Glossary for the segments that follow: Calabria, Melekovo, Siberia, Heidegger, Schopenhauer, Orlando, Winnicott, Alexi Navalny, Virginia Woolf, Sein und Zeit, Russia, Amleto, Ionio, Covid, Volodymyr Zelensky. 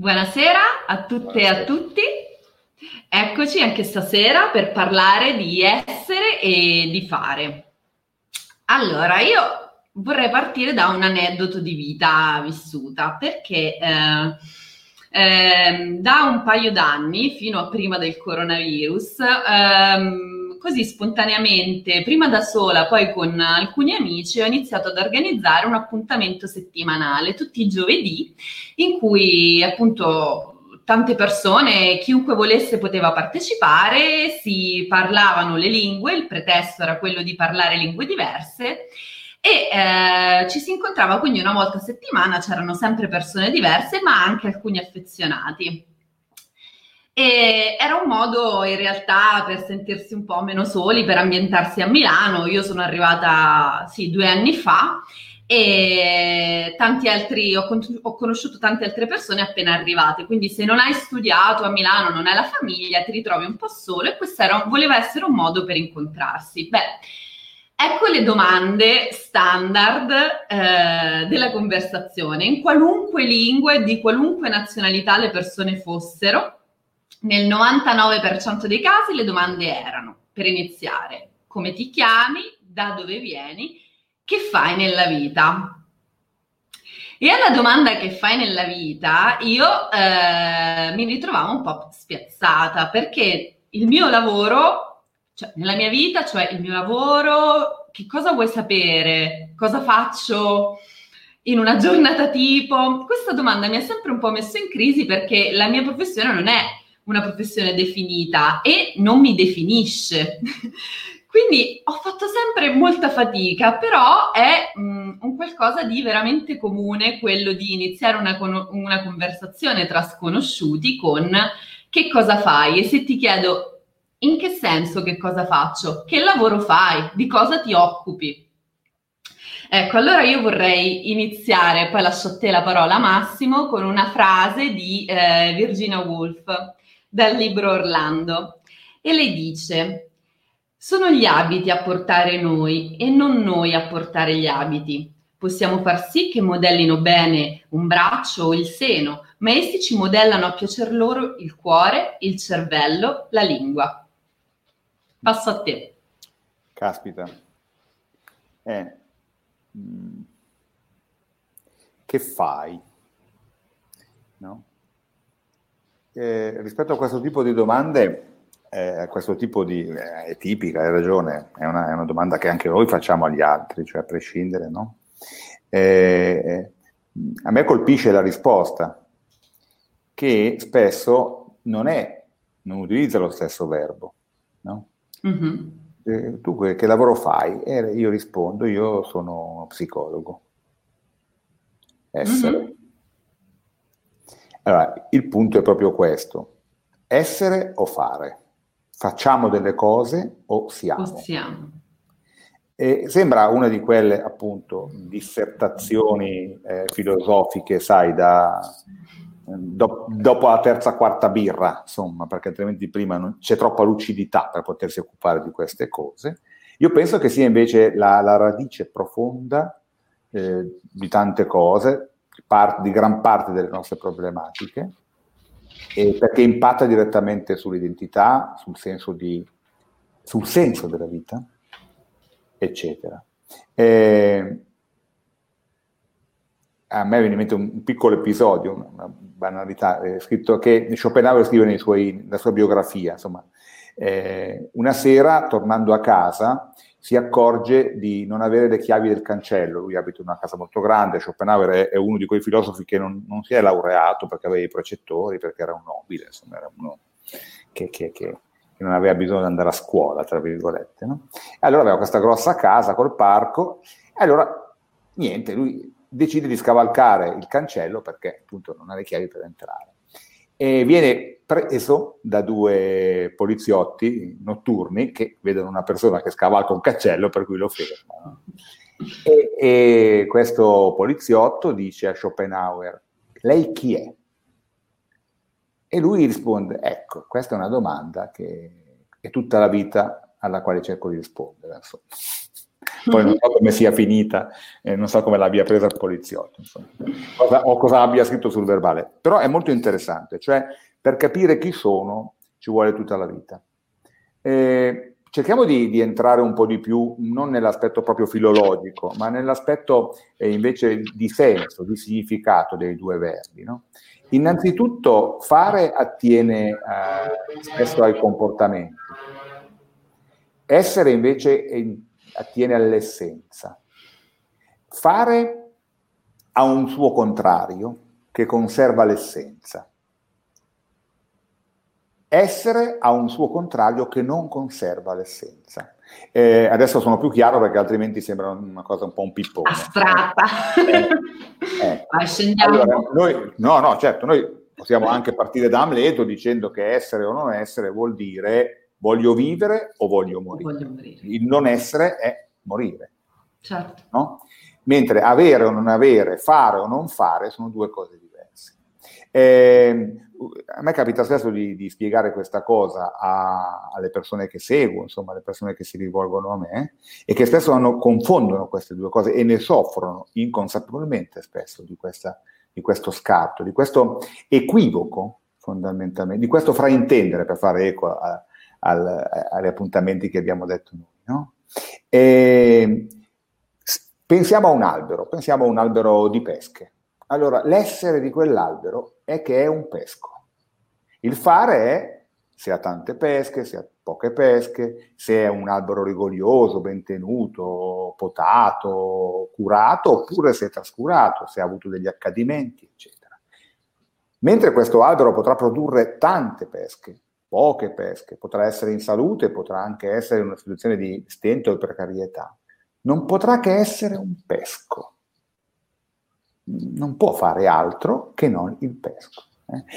Buonasera a tutte e a tutti, eccoci anche stasera per parlare di essere e di fare. Allora, io vorrei partire da un aneddoto di vita vissuta, perché da un paio d'anni, fino a prima del coronavirus, così spontaneamente, prima da sola, poi con alcuni amici, ho iniziato ad organizzare un appuntamento settimanale tutti i giovedì, in cui appunto tante persone, chiunque volesse poteva partecipare, si parlavano le lingue, il pretesto era quello di parlare lingue diverse e ci si incontrava quindi una volta a settimana, c'erano sempre persone diverse ma anche alcuni affezionati. E era un modo in realtà per sentirsi un po' meno soli, per ambientarsi a Milano. Io sono arrivata 2 anni fa e ho conosciuto tante altre persone appena arrivate, quindi se non hai studiato a Milano, non hai la famiglia, ti ritrovi un po' solo e questo voleva essere un modo per incontrarsi. Beh, ecco le domande standard della conversazione, in qualunque lingua e di qualunque nazionalità le persone fossero. Nel 99% dei casi le domande erano, per iniziare, come ti chiami, da dove vieni, che fai nella vita? E alla domanda che fai nella vita io mi ritrovavo un po' spiazzata, perché il mio lavoro, cioè nella mia vita, cioè il mio lavoro, che cosa vuoi sapere? Cosa faccio in una giornata tipo? Questa domanda mi ha sempre un po' messo in crisi, perché la mia professione non è una professione definita e non mi definisce. Quindi ho fatto sempre molta fatica, però è un qualcosa di veramente comune quello di iniziare una conversazione tra sconosciuti con che cosa fai. E se ti chiedo in che senso che cosa faccio, che lavoro fai, di cosa ti occupi. Ecco, allora io vorrei iniziare, poi lascio a te la parola Massimo, con una frase di Virginia Woolf, dal libro Orlando, e lei dice: sono gli abiti a portare noi e non noi a portare gli abiti. Possiamo far sì che modellino bene un braccio o il seno, ma essi ci modellano a piacer loro il cuore, il cervello, la lingua. Passo a te. Caspita. Che fai? No? Rispetto a questo tipo di domande, è tipica, hai ragione, è una domanda che anche noi facciamo agli altri, cioè a prescindere, no? A me colpisce la risposta, che spesso non utilizza lo stesso verbo, no? Mm-hmm. Tu che lavoro fai? Io rispondo, io sono uno psicologo. Essere. Mm-hmm. Allora, il punto è proprio questo. Essere o fare? Facciamo delle cose o siamo? E sembra una di quelle, appunto, dissertazioni filosofiche, sai, dopo la terza, quarta birra, insomma, perché altrimenti prima c'è troppa lucidità per potersi occupare di queste cose. Io penso che sia invece la radice profonda di tante cose, di gran parte delle nostre problematiche, perché impatta direttamente sull'identità, sul senso della vita, eccetera. A me viene in mente un piccolo episodio, una banalità, scritto che Schopenhauer scrive nella sua biografia, insomma. Una sera, tornando a casa, si accorge di non avere le chiavi del cancello. Lui abita in una casa molto grande. Schopenhauer è uno di quei filosofi che non si è laureato perché aveva i precettori, perché era un nobile, insomma, era uno che non aveva bisogno di andare a scuola, tra virgolette, no? Allora aveva questa grossa casa col parco, e allora niente, lui decide di scavalcare il cancello perché appunto non ha le chiavi per entrare. E viene preso da 2 poliziotti notturni che vedono una persona che scavalca un cancello, per cui lo fermano. E questo poliziotto dice a Schopenhauer: lei chi è? E lui risponde: ecco, questa è una domanda che è tutta la vita alla quale cerco di rispondere, insomma. poi non so come sia finita, non so come l'abbia presa il poliziotto, insomma, o cosa abbia scritto sul verbale, però è molto interessante, cioè per capire chi sono ci vuole tutta la vita. Cerchiamo di entrare un po' di più non nell'aspetto proprio filologico, ma nell'aspetto invece di senso, di significato dei due verbi, no? Innanzitutto fare attiene spesso ai comportamenti, essere invece attiene all'essenza. Fare ha un suo contrario che conserva l'essenza. Essere ha un suo contrario che non conserva l'essenza. Adesso sono più chiaro perché altrimenti sembra una cosa un po' un pippone. Astratta. Ma scendiamo. Allora, noi possiamo anche partire da Amleto dicendo che essere o non essere vuol dire voglio vivere o voglio morire. Il non essere è morire. Certo. No? Mentre avere o non avere, fare o non fare sono due cose diverse. A me capita spesso di spiegare questa cosa alle persone che seguo, insomma, alle persone che si rivolgono a me e che spesso confondono queste due cose e ne soffrono inconsapevolmente spesso di questo scarto, di questo equivoco fondamentalmente, di questo fraintendere, per fare eco agli appuntamenti che abbiamo detto noi, no? Pensiamo a un albero, di pesche. Allora, l'essere di quell'albero è che è un pesco. Il fare è se ha tante pesche, se ha poche pesche, se è un albero rigoglioso, ben tenuto, potato, curato, oppure se è trascurato, se ha avuto degli accadimenti, eccetera. Mentre questo albero potrà produrre tante pesche, poche pesche, potrà essere in salute, potrà anche essere in una situazione di stento e precarietà, non potrà che essere un pesco. Non può fare altro che non il pesco.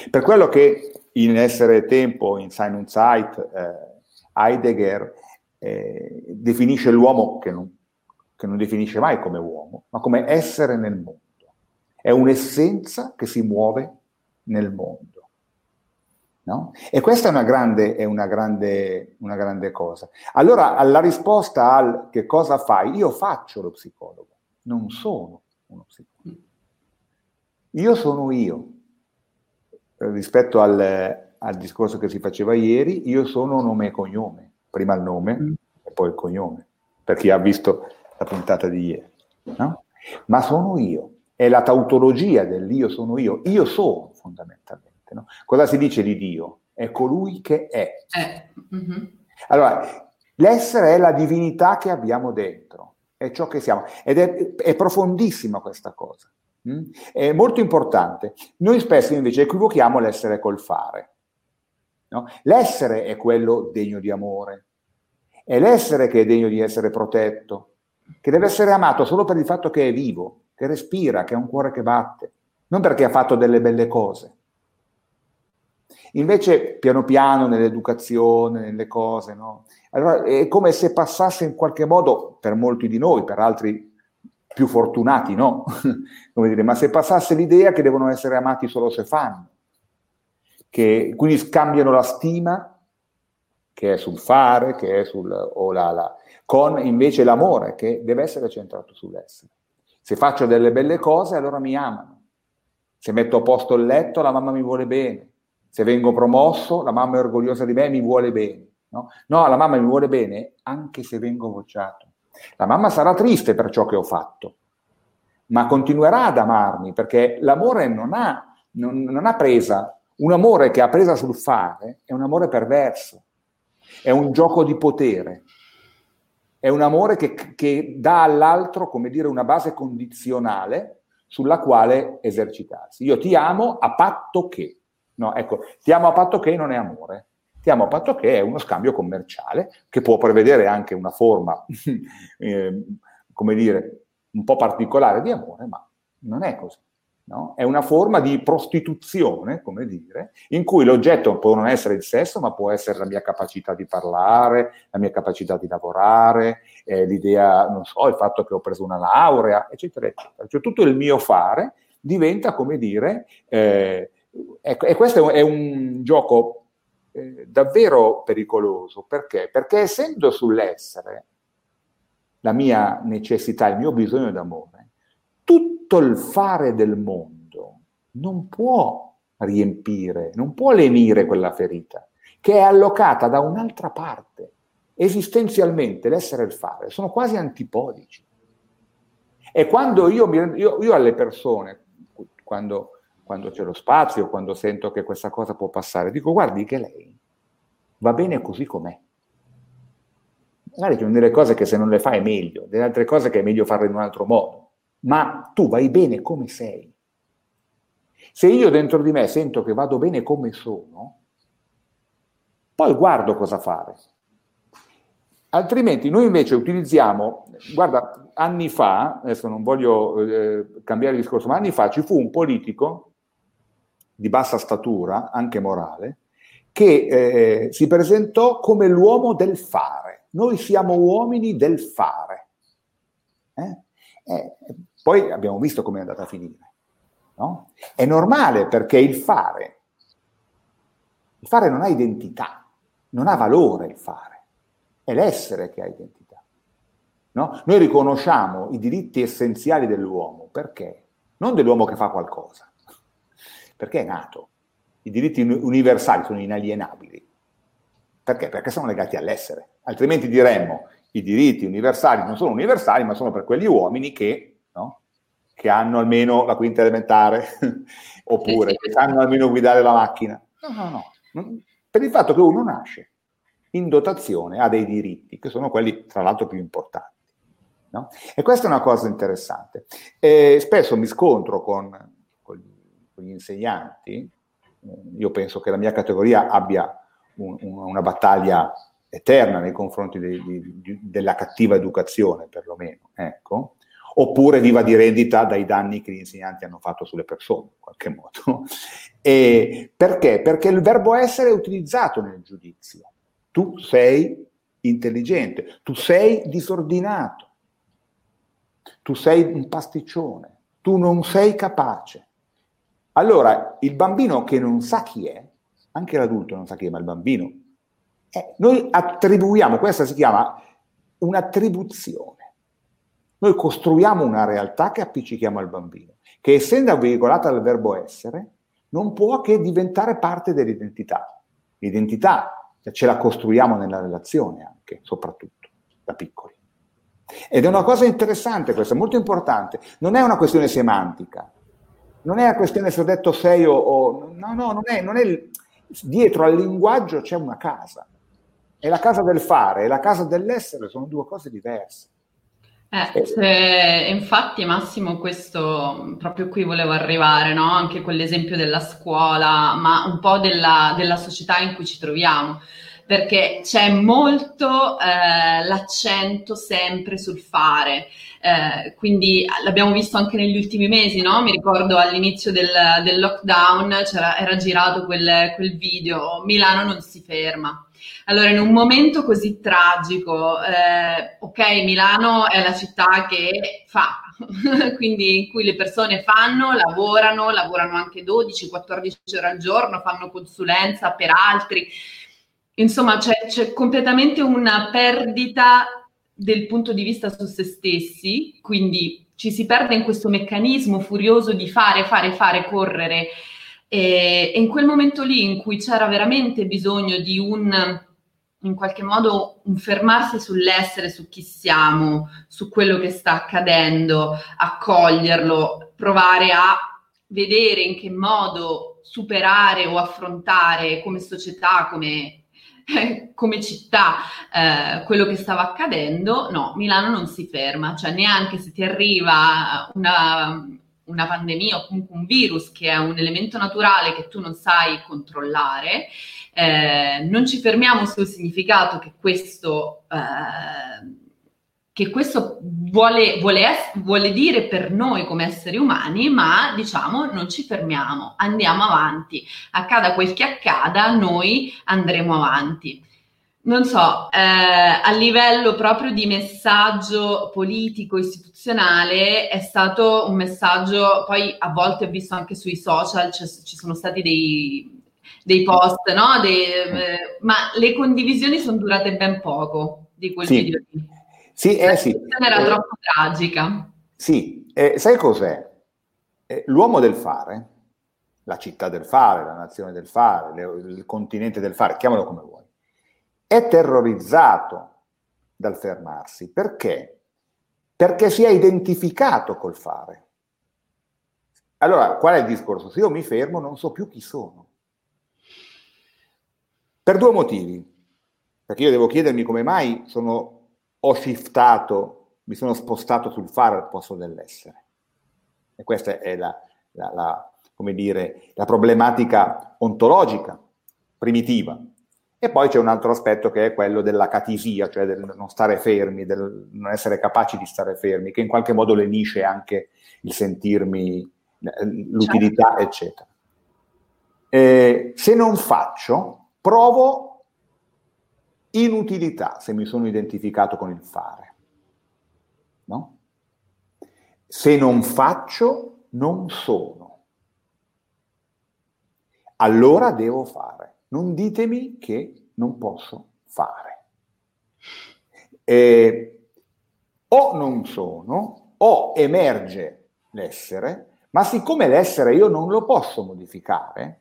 Per quello che in Essere e Tempo, in Sein und Zeit, Heidegger definisce l'uomo che non definisce mai come uomo, ma come essere nel mondo. È un'essenza che si muove nel mondo. No? E questa è una grande cosa. Allora, alla risposta al che cosa fai, io faccio lo psicologo, non sono uno psicologo. Io sono io, rispetto al discorso che si faceva ieri, io sono nome e cognome, prima il nome e poi il cognome, per chi ha visto la puntata di ieri, no? Ma sono io, è la tautologia dell'io sono io sono fondamentalmente, no? Cosa si dice di Dio? È colui che è. Allora, l'essere è la divinità che abbiamo dentro, è ciò che siamo, ed è profondissima questa cosa. È molto importante. Noi spesso invece equivochiamo l'essere col fare, no? L'essere è quello degno di amore, è l'essere che è degno di essere protetto, che deve essere amato solo per il fatto che è vivo, che respira, che ha un cuore che batte, non perché ha fatto delle belle cose. Invece piano piano nell'educazione, nelle cose, no? Allora è come se passasse in qualche modo, per molti di noi, per altri più fortunati no, come dire, ma se passasse l'idea che devono essere amati solo se fanno, che quindi scambiano la stima che è sul fare, che è sul con invece l'amore che deve essere centrato sull'essere. Se faccio delle belle cose allora mi amano, se metto a posto il letto la mamma mi vuole bene, se vengo promosso la mamma è orgogliosa di me, mi vuole bene, no, la mamma mi vuole bene anche se vengo bocciato. La mamma sarà triste per ciò che ho fatto, ma continuerà ad amarmi, perché l'amore non ha presa. Un amore che ha presa sul fare è un amore perverso, è un gioco di potere, è un amore che dà all'altro, come dire, una base condizionale sulla quale esercitarsi. Io ti amo a patto che... No, ecco, ti amo a patto che non è amore. Stiamo a patto che è uno scambio commerciale che può prevedere anche una forma, come dire, un po' particolare di amore, ma non è così, no? È una forma di prostituzione, come dire, in cui l'oggetto può non essere il sesso, ma può essere la mia capacità di parlare, la mia capacità di lavorare, l'idea, non so, il fatto che ho preso una laurea, eccetera, eccetera. Cioè tutto il mio fare diventa, come dire, e questo è un gioco davvero pericoloso, perché essendo sull'essere la mia necessità, il mio bisogno d'amore, tutto il fare del mondo non può riempire, non può lenire quella ferita, che è allocata da un'altra parte. Esistenzialmente l'essere e il fare sono quasi antipodici. E quando io alle persone, quando c'è lo spazio, quando sento che questa cosa può passare, dico: guardi che lei va bene così com'è. Magari ci sono delle cose che se non le fai è meglio, delle altre cose che è meglio farle in un altro modo, ma tu vai bene come sei. Se io dentro di me sento che vado bene come sono, poi guardo cosa fare. Altrimenti noi invece utilizziamo, guarda, anni fa, adesso non voglio cambiare il discorso, ma anni fa ci fu un politico di bassa statura, anche morale, che si presentò come l'uomo del fare. Noi siamo uomini del fare. Poi abbiamo visto come è andata a finire, no? È normale, perché il fare non ha identità, non ha valore il fare. È l'essere che ha identità, no? Noi riconosciamo i diritti essenziali dell'uomo, perché? Non dell'uomo che fa qualcosa, perché è nato. I diritti universali sono inalienabili. Perché? Perché sono legati all'essere. Altrimenti diremmo: i diritti universali non sono universali, ma sono per quegli uomini che, no? Che hanno almeno la quinta elementare, oppure che sanno almeno guidare la macchina. No. Per il fatto che uno nasce in dotazione a dei diritti, che sono quelli tra l'altro più importanti, no? E questa è una cosa interessante. Spesso mi scontro con gli insegnanti. Io penso che la mia categoria abbia una battaglia eterna nei confronti della cattiva educazione, perlomeno, ecco, oppure viva di rendita dai danni che gli insegnanti hanno fatto sulle persone, in qualche modo. Perché? Perché il verbo essere è utilizzato nel giudizio. Tu sei intelligente, tu sei disordinato, tu sei un pasticcione, tu non sei capace. Allora, il bambino che non sa chi è, anche l'adulto non sa chi è, ma il bambino, noi attribuiamo, questa si chiama un'attribuzione. Noi costruiamo una realtà che appiccichiamo al bambino, che essendo veicolata dal verbo essere, non può che diventare parte dell'identità. L'identità ce la costruiamo nella relazione anche, soprattutto, da piccoli. Ed è una cosa interessante questa, molto importante. Non è una questione semantica, non è una questione se ho detto sei o... No, non è... Dietro al linguaggio c'è una casa. È la casa del fare, e la casa dell'essere sono due cose diverse. Infatti Massimo, questo proprio qui volevo arrivare, no? Anche con l'esempio della scuola, ma un po' della società in cui ci troviamo, perché c'è molto l'accento sempre sul fare, quindi l'abbiamo visto anche negli ultimi mesi, no? Mi ricordo all'inizio del lockdown era girato quel video: Milano non si ferma. Allora, in un momento così tragico, ok, Milano è la città che fa, quindi in cui le persone fanno, lavorano anche 12-14 ore al giorno, fanno consulenza per altri, insomma c'è completamente una perdita del punto di vista su se stessi, quindi ci si perde in questo meccanismo furioso di fare, correre. E in quel momento lì in cui c'era veramente bisogno di in qualche modo un fermarsi sull'essere, su chi siamo, su quello che sta accadendo, accoglierlo, provare a vedere in che modo superare o affrontare come società, come città, quello che stava accadendo, no, Milano non si ferma, cioè neanche se ti arriva una pandemia o comunque un virus, che è un elemento naturale che tu non sai controllare, non ci fermiamo sul significato che questo vuole dire per noi come esseri umani, ma diciamo non ci fermiamo, andiamo avanti, accada quel che accada, noi andremo avanti. Non so, a livello proprio di messaggio politico, istituzionale, è stato un messaggio, poi a volte ho visto anche sui social, ci sono stati dei post, no? Ma le condivisioni sono durate ben poco di quel video. Sì, la situazione era troppo tragica. Sì, sai cos'è? L'uomo del fare, la città del fare, la nazione del fare, il continente del fare, chiamalo come vuoi, è terrorizzato dal fermarsi. Perché? Perché si è identificato col fare. Allora, qual è il discorso? Se io mi fermo non so più chi sono. Per due motivi. Perché io devo chiedermi come mai ho shiftato, mi sono spostato sul fare al posto dell'essere. E questa è la problematica ontologica, primitiva. E poi c'è un altro aspetto che è quello della catisia, cioè del non stare fermi, del non essere capaci di stare fermi, che in qualche modo lenisce anche il sentirmi, l'utilità, eccetera. Se non faccio, provo inutilità, se mi sono identificato con il fare. No? Se non faccio, non sono. Allora devo fare. Non ditemi che non posso fare. O non sono, o emerge l'essere, ma siccome l'essere io non lo posso modificare,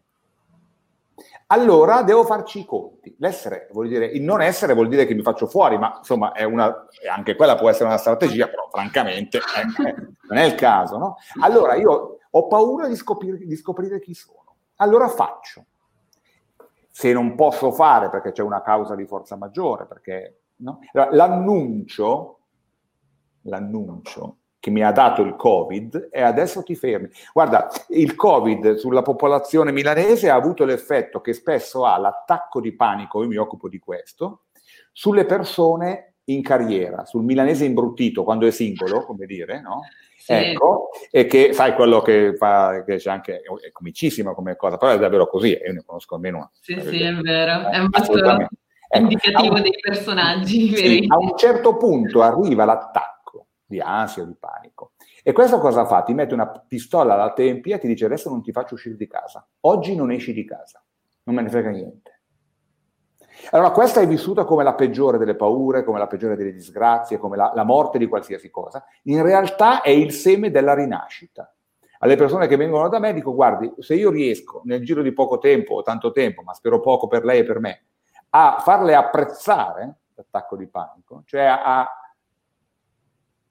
allora devo farci i conti. L'essere vuol dire, il non essere vuol dire che mi faccio fuori, ma insomma anche quella può essere una strategia, però francamente non è il caso, no? Allora io ho paura di scoprire chi sono, allora faccio. Se non posso fare perché c'è una causa di forza maggiore, perché no? L'annuncio che mi ha dato il Covid è: adesso ti fermi. Guarda, il Covid sulla popolazione milanese ha avuto l'effetto che spesso ha l'attacco di panico, io mi occupo di questo, sulle persone in carriera, sul milanese imbruttito quando è singolo, come dire, no? Sì. Ecco, e che sai quello che fa, che c'è anche, è comicissima come cosa, però è davvero così, io ne conosco almeno una. Sì, è vero, è molto indicativo dei personaggi veri. Sì, a un certo punto arriva l'attacco di ansia, di panico, e questo cosa fa? Ti mette una pistola alla tempia e ti dice: adesso non ti faccio uscire di casa, oggi non esci di casa, non me ne frega niente. Allora, questa è vissuta come la peggiore delle paure, come la peggiore delle disgrazie, come la morte di qualsiasi cosa. In realtà è il seme della rinascita. Alle persone che vengono da me dico: guardi, se io riesco nel giro di poco tempo, o tanto tempo, ma spero poco per lei e per me, a farle apprezzare l'attacco di panico, cioè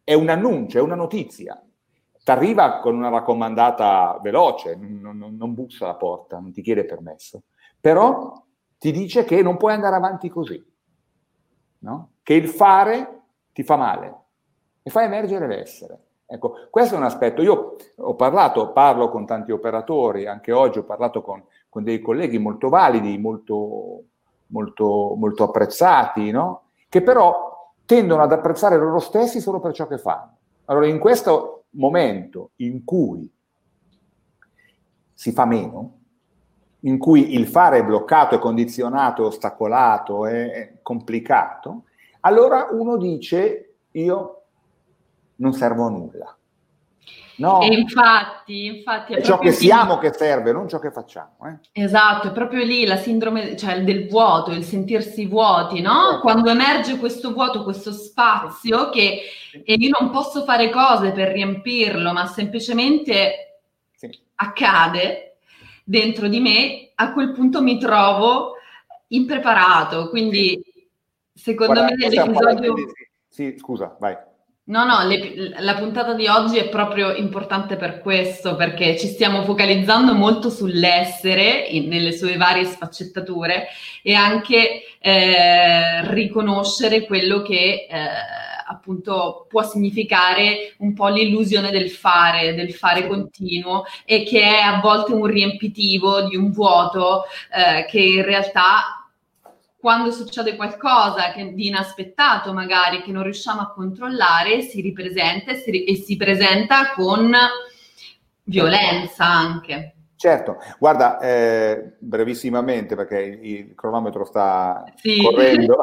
è un annuncio, è una notizia. T'arriva con una raccomandata veloce, non bussa alla porta, non ti chiede permesso, però ti dice che non puoi andare avanti così, no? Che il fare ti fa male e fa emergere l'essere. Ecco, questo è un aspetto. Io parlo con tanti operatori, anche oggi ho parlato con dei colleghi molto validi, molto, molto, molto apprezzati, no? Che però tendono ad apprezzare loro stessi solo per ciò che fanno. Allora, in questo momento in cui si fa meno, in cui il fare è bloccato, è condizionato, è ostacolato, è complicato, allora uno dice: io non servo a nulla. No. E infatti è ciò che siamo che serve, non ciò che facciamo. Esatto, è proprio lì la sindrome, cioè del vuoto, il sentirsi vuoti, no? Quando emerge questo vuoto, questo spazio che e io non posso fare cose per riempirlo, ma semplicemente accade dentro di me, a quel punto mi trovo impreparato, quindi secondo me l'episodio... Sì, scusa, vai. No, la puntata di oggi è proprio importante per questo, perché ci stiamo focalizzando molto sull'essere, nelle sue varie sfaccettature, e anche riconoscere quello che... appunto può significare un po' l'illusione del fare continuo, e che è a volte un riempitivo di un vuoto che in realtà, quando succede qualcosa di inaspettato magari, che non riusciamo a controllare, si ripresenta e si presenta con violenza anche. Certo, guarda, brevissimamente, perché il cronometro sta correndo,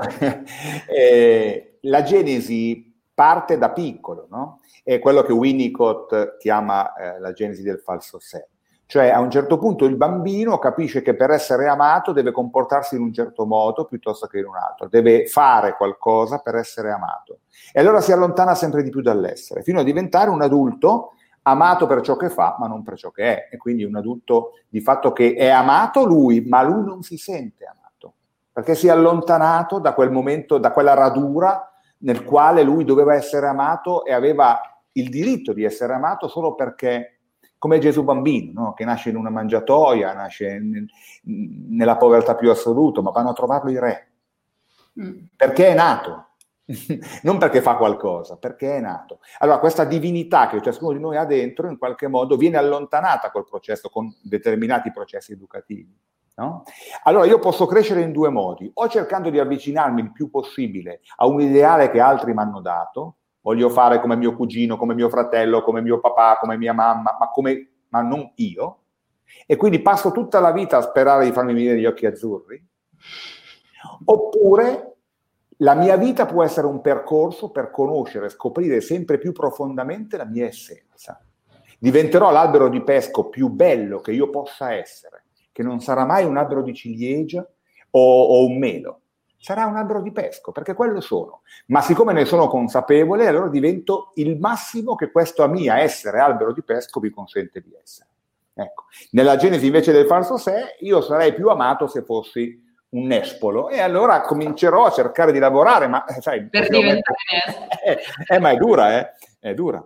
la genesi parte da piccolo, no? È quello che Winnicott chiama la genesi del falso sé, Cioè a un certo punto il bambino capisce che per essere amato deve comportarsi in un certo modo piuttosto che in un altro, deve fare qualcosa per essere amato. E allora si allontana sempre di più dall'essere, fino a diventare un adulto amato per ciò che fa, ma non per ciò che è. E quindi un adulto di fatto che è amato lui, ma lui non si sente amato, perché si è allontanato da quel momento, da quella radura nel quale lui doveva essere amato e aveva il diritto di essere amato solo perché... come Gesù bambino, no? Che nasce in una mangiatoia, nasce nella povertà più assoluta, ma vanno a trovarlo i re. Perché è nato, non perché fa qualcosa, perché è nato. Allora questa divinità che ciascuno di noi ha dentro, in qualche modo, viene allontanata col processo, con determinati processi educativi. No? Allora io posso crescere in due modi, o cercando di avvicinarmi il più possibile a un ideale che altri mi hanno dato, voglio fare come mio cugino, come mio fratello, come mio papà, come mia mamma, ma non io. E quindi passo tutta la vita a sperare di farmi venire gli occhi azzurri. Oppure la mia vita può essere un percorso per conoscere, scoprire sempre più profondamente la mia essenza. Diventerò l'albero di pesco più bello che io possa essere, che non sarà mai un albero di ciliegia o un melo. Sarà un albero di pesco, perché quello sono. Ma siccome ne sono consapevole, allora divento il massimo che questo mia essere albero di pesco mi consente di essere. Ecco. Nella genesi invece del falso sé, io sarei più amato se fossi un nespolo, e allora comincerò a cercare di lavorare, ma sai, per diventare nespolo. Ma è dura, è dura.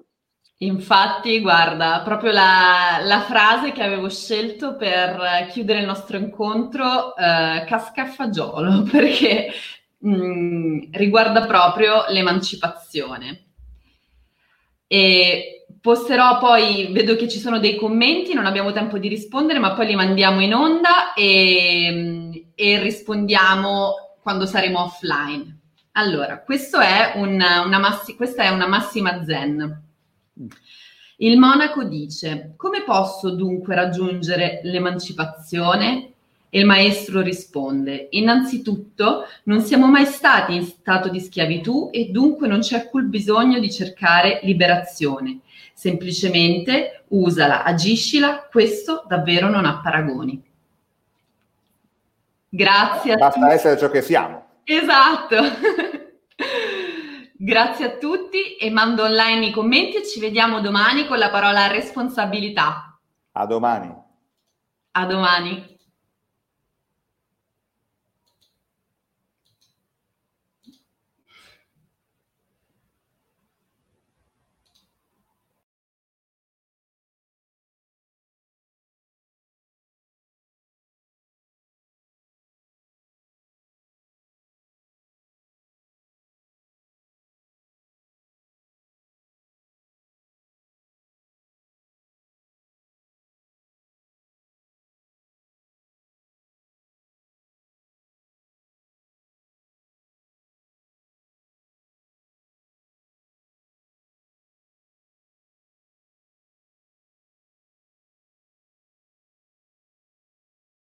Infatti, guarda, proprio la frase che avevo scelto per chiudere il nostro incontro, casca a fagiolo, perché riguarda proprio l'emancipazione. E posterò poi, vedo che ci sono dei commenti, non abbiamo tempo di rispondere, ma poi li mandiamo in onda e rispondiamo quando saremo offline. Allora, questa è una massima zen. Il monaco dice: come posso dunque raggiungere l'emancipazione? E il maestro risponde: innanzitutto non siamo mai stati in stato di schiavitù e dunque non c'è alcun bisogno di cercare liberazione, semplicemente usala, agiscila, questo davvero non ha paragoni. Grazie a tutti. Basta essere ciò che siamo. Esatto. Grazie a tutti e mando online i commenti e ci vediamo domani con la parola responsabilità. A domani. A domani.